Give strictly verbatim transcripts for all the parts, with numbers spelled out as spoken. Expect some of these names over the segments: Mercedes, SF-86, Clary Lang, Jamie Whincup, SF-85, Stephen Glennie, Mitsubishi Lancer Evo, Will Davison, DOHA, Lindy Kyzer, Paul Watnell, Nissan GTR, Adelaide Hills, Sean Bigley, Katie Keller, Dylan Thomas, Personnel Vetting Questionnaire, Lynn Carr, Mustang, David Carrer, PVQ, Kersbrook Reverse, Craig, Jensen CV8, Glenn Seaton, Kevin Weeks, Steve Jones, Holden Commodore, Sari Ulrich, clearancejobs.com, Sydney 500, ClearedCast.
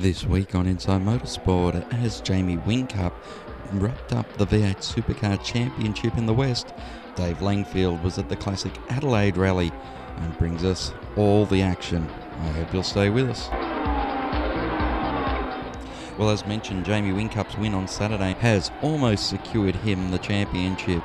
This week on Inside Motorsport, as Jamie Whincup wrapped up the V eight Supercar Championship in the West, Dave Langfield was at the Classic Adelaide Rally and brings us all the action. I hope you'll stay with us. Well, as mentioned, Jamie Whincup's win on Saturday has almost secured him the championship.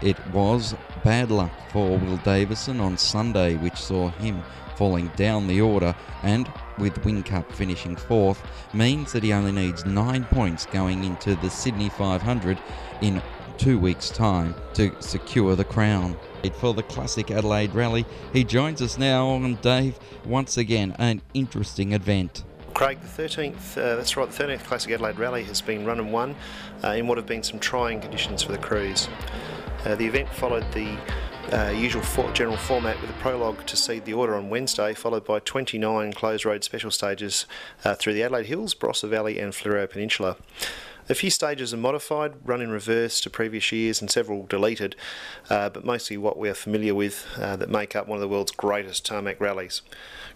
It was bad luck for Will Davison on Sunday, which saw him falling down the order, and with Whincup finishing fourth, means that he only needs nine points going into the Sydney five hundred in two weeks' time to secure the crown. For the Classic Adelaide Rally, he joins us now on Dave, once again, an interesting event. Craig, the thirteenth, uh, that's right, the thirteenth Classic Adelaide Rally has been run and won uh, in what have been some trying conditions for the crews. Uh, the event followed the uh, usual for general format with a prologue to seed the order on Wednesday, followed by twenty-nine closed road special stages uh, through the Adelaide Hills, Brossa Valley and Fleurieu Peninsula. A few stages are modified, run in reverse to previous years, and several deleted, uh, but mostly what we are familiar with uh, that make up one of the world's greatest tarmac rallies.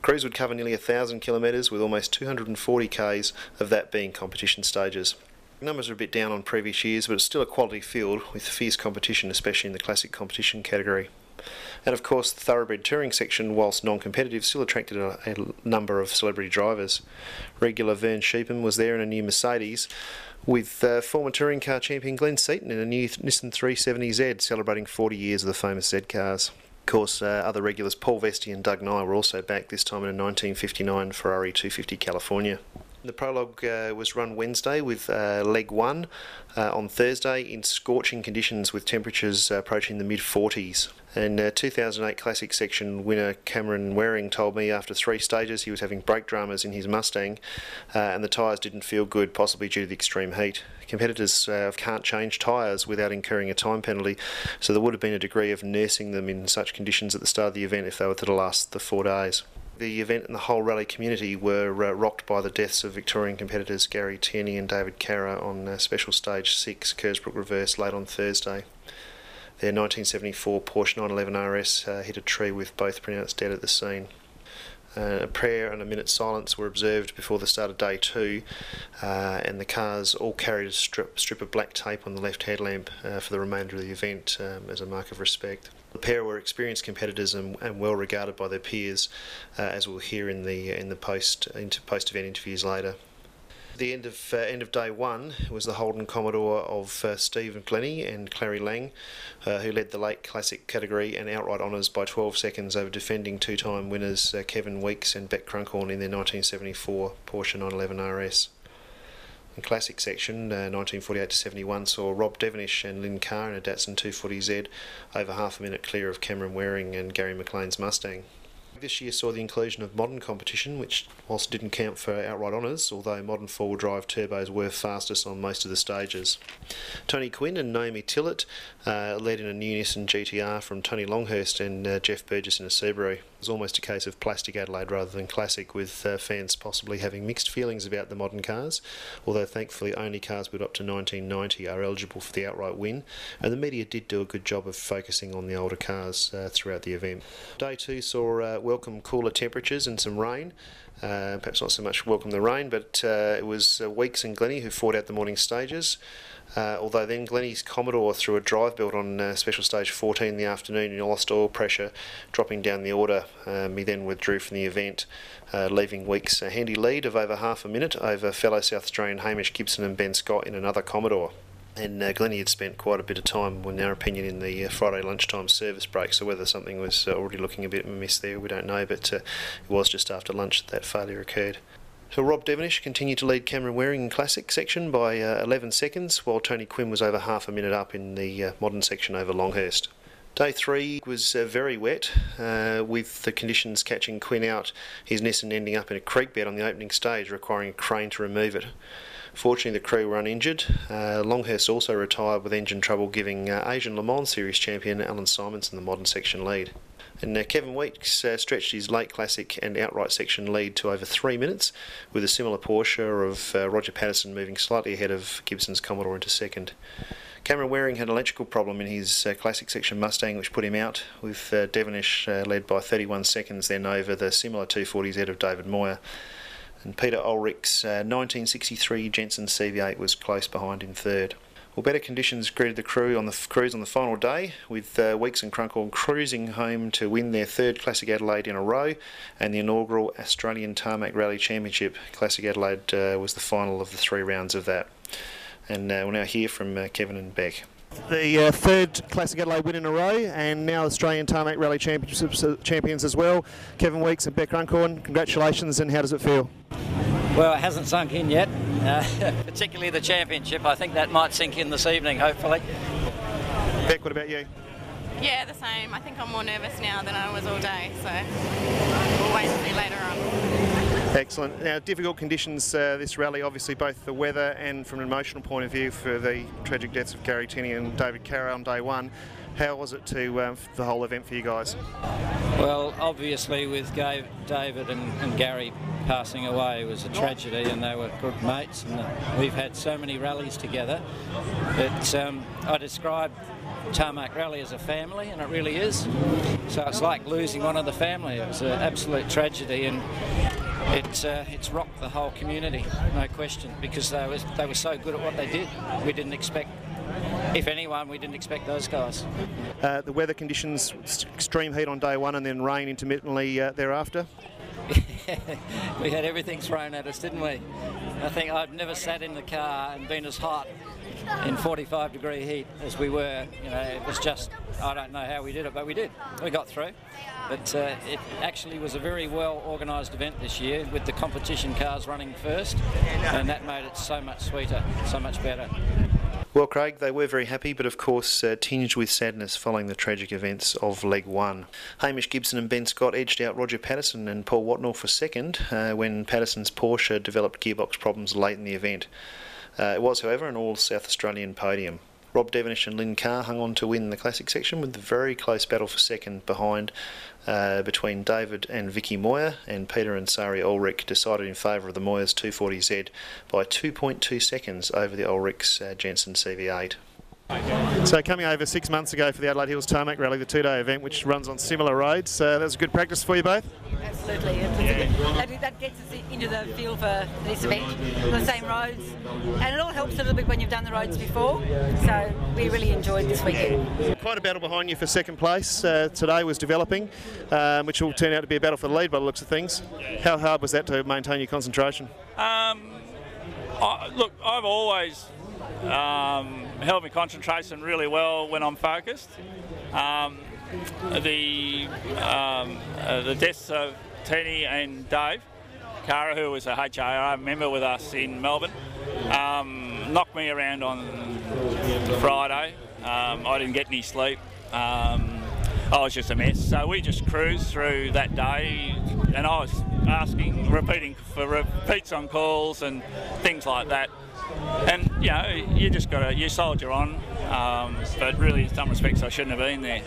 Crews would cover nearly one thousand kilometres, with almost two hundred forty kays of that being competition stages. Numbers are a bit down on previous years, but it's still a quality field with fierce competition, especially in the classic competition category. And of course, the thoroughbred touring section, whilst non-competitive, still attracted a, a number of celebrity drivers. Regular Vern Sheepham was there in a new Mercedes, with uh, former touring car champion Glenn Seaton in a new Nissan three seventy Z, celebrating forty years of the famous Z cars. Of course, uh, other regulars Paul Vesti and Doug Nye were also back, this time in a nineteen fifty-nine Ferrari two fifty California. The prologue uh, was run Wednesday with uh, leg one uh, on Thursday in scorching conditions, with temperatures uh, approaching the mid forties. And uh, two thousand eight Classic Section winner Cameron Waring told me after three stages he was having brake dramas in his Mustang uh, and the tyres didn't feel good, possibly due to the extreme heat. Competitors uh, can't change tyres without incurring a time penalty, so there would have been a degree of nursing them in such conditions at the start of the event if they were to last the four days. The event and the whole rally community were uh, rocked by the deaths of Victorian competitors Gary Tierney and David Carrer on uh, Special Stage six, Kersbrook Reverse, late on Thursday. Their nineteen seventy-four Porsche nine eleven R S uh, hit a tree, with both pronounced dead at the scene. Uh, a prayer and a minute's silence were observed before the start of day two, uh, and the cars all carried a strip, strip of black tape on the left headlamp uh, for the remainder of the event um, as a mark of respect. The pair were experienced competitors and, and well regarded by their peers, uh, as we'll hear in the in the post into post event interviews later. The end of uh, end of day one was the Holden Commodore of uh, Stephen Glennie and Clary Lang, uh, who led the late classic category and outright honours by twelve seconds over defending two-time winners uh, Kevin Weeks and Beck Crunkhorn in their nineteen seventy-four Porsche nine eleven R S. The classic section, uh, nineteen forty-eight to seventy-one, saw Rob Devenish and Lynn Carr in a Datsun two forty Z, over half a minute clear of Cameron Waring and Gary McLean's Mustang. This year saw the inclusion of modern competition, which whilst didn't count for outright honours, although modern four-wheel drive turbos were fastest on most of the stages. Tony Quinn and Naomi Tillett uh, led in a new Nissan G T R from Tony Longhurst and uh, Jeff Burgess in a Subaru. It was almost a case of plastic Adelaide rather than classic, with uh, fans possibly having mixed feelings about the modern cars, although thankfully only cars built up to nineteen ninety are eligible for the outright win, and the media did do a good job of focusing on the older cars uh, throughout the event. Day two saw uh, welcome cooler temperatures and some rain. Uh, perhaps not so much welcome the rain, but uh, it was uh, Weeks and Glennie who fought out the morning stages. Uh, although then Glennie's Commodore threw a drive belt on uh, special stage fourteen in the afternoon and lost oil pressure, dropping down the order. Um, he then withdrew from the event, uh, leaving Weeks a handy lead of over half a minute over fellow South Australian Hamish Gibson and Ben Scott in another Commodore. And uh, Glennie had spent quite a bit of time, in our opinion, in the uh, Friday lunchtime service break, so whether something was uh, already looking a bit amiss there, we don't know, but uh, it was just after lunch that that failure occurred. So Rob Devenish continued to lead Cameron Waring in Classic section by uh, eleven seconds, while Tony Quinn was over half a minute up in the uh, Modern section over Longhurst. Day three was uh, very wet, uh, with the conditions catching Quinn out, his Nissan ending up in a creek bed on the opening stage, requiring a crane to remove it. Fortunately, the crew were uninjured. Uh, Longhurst also retired with engine trouble, giving uh, Asian Le Mans Series champion Allan Simonsen the modern section lead. And uh, Kevin Weeks uh, stretched his late classic and outright section lead to over three minutes, with a similar Porsche of uh, Roger Patterson moving slightly ahead of Gibson's Commodore into second. Cameron Waring had an electrical problem in his uh, classic section Mustang, which put him out, with uh, Devenish uh, led by thirty-one seconds then over the similar two forty Z of David Moyer. And Peter Ulrich's uh, nineteen sixty-three Jensen C V eight was close behind in third. Well, better conditions greeted the crew on the f cruise on the final day, with uh, Weeks and Crunkhorn cruising home to win their third Classic Adelaide in a row and the inaugural Australian Tarmac Rally Championship. Classic Adelaide uh, was the final of the three rounds of that. And uh, we'll now hear from uh, Kevin and Beck. The uh, third Classic Adelaide win in a row, and now Australian Tarmac Rally Championships uh, champions as well. Kevin Weeks and Beck Crunkhorn, congratulations, and how does it feel? Well, it hasn't sunk in yet, uh, particularly the championship. I think that might sink in this evening, hopefully. Beck, what about you? Yeah, the same. I think I'm more nervous now than I was all day, so we'll wait and see later on. Excellent. Now, difficult conditions uh, this rally, obviously both the weather and from an emotional point of view for the tragic deaths of Gary Tierney and David Carrer on day one. How was it to um, the whole event for you guys? Well, obviously with Dave, David and, and Gary passing away, it was a tragedy, and they were good mates, and the, we've had so many rallies together. It's, um, I describe Tarmac Rally as a family, and it really is. So it's like losing one of the family. It was an absolute tragedy, and it, uh, it's rocked the whole community, no question, because they were, they were so good at what they did. We didn't expect. If anyone, we didn't expect those guys. Uh, the weather conditions, extreme heat on day one and then rain intermittently uh, thereafter? We had everything thrown at us, didn't we? I think I've never sat in the car and been as hot in forty-five degree heat as we were. You know, it was just, I don't know how we did it, but we did. We got through. But uh, it actually was a very well organised event this year, with the competition cars running first, and that made it so much sweeter, so much better. Well, Craig, they were very happy, but of course uh, tinged with sadness following the tragic events of Leg one. Hamish Gibson and Ben Scott edged out Roger Patterson and Paul Watnell for second uh, when Patterson's Porsche developed gearbox problems late in the event. Uh, it was, however, an all-South Australian podium. Rob Devenish and Lynn Carr hung on to win the Classic section with a very close battle for second behind uh, between David and Vicky Moyer, and Peter and Sari Ulrich decided in favour of the Moyers two forty Z by two point two seconds over the Ulrich's uh, Jensen C V eight. So coming over six months ago for the Adelaide Hills Tarmac Rally, the two-day event, which runs on similar roads, so that was good practice for you both? Absolutely. It's, it's yeah. good, that gets us into the field for this event, the same roads, and it all helps a little bit when you've done the roads before, so we really enjoyed this weekend. Quite a battle behind you for second place uh, today was developing, um, which will turn out to be a battle for the lead by the looks of things. How hard was that to maintain your concentration? Um, I, look, I've always... Um, held my concentration really well when I'm focused. Um, the um, uh, the deaths of Tierney and Dave Carrer, who was a H R I member with us in Melbourne, um, knocked me around on Friday. Um, I didn't get any sleep. Um, I was just a mess. So we just cruised through that day, and I was asking, repeating for repeats on calls and things like that. And you know, you just gotta, you soldier on, um, but really in some respects I shouldn't have been there.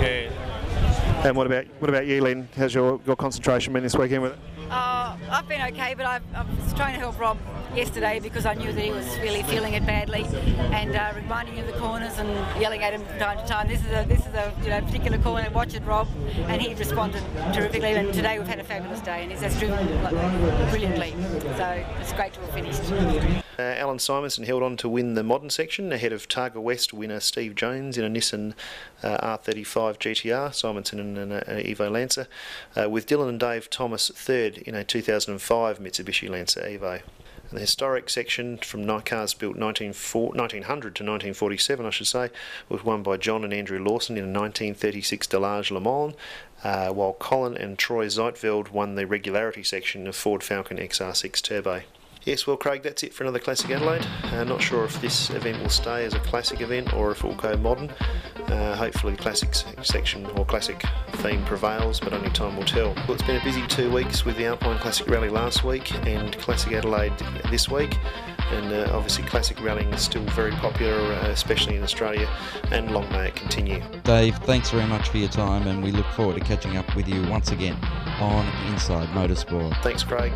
Yeah. And what about what about you, Lynn? How's your, your concentration been this weekend with it? Uh, I've been okay, but I was trying to help Rob yesterday because I knew that he was really feeling it badly, and uh, reminding him of the corners and yelling at him from time to time. This is a this is a you know particular corner. Watch it, Rob, and he responded terrifically. And today we've had a fabulous day, and he's just driven brilliantly. So it's great to have finished. Uh, Allan Simonsen held on to win the modern section ahead of Targa West winner Steve Jones in a Nissan uh, R thirty-five G T R, Simonsen in an, an Evo Lancer, uh, with Dylan and Dave Thomas third in a two thousand five Mitsubishi Lancer Evo. The historic section from cars built nineteen hundred to nineteen forty-seven, I should say, was won by John and Andrew Lawson in a nineteen thirty-six Delage Le Mans, uh, while Colin and Troy Zeitveld won the regularity section of Ford Falcon X R six Turbo. Yes, well, Craig, that's it for another Classic Adelaide. Uh, not sure if this event will stay as a classic event or if it will go modern. Uh, hopefully the classic section or classic theme prevails, but only time will tell. Well, it's been a busy two weeks with the Alpine Classic Rally last week and Classic Adelaide this week. And uh, obviously classic rallying is still very popular, uh, especially in Australia, and long may it continue. Dave, thanks very much for your time, and we look forward to catching up with you once again on Inside Motorsport. Thanks, Craig.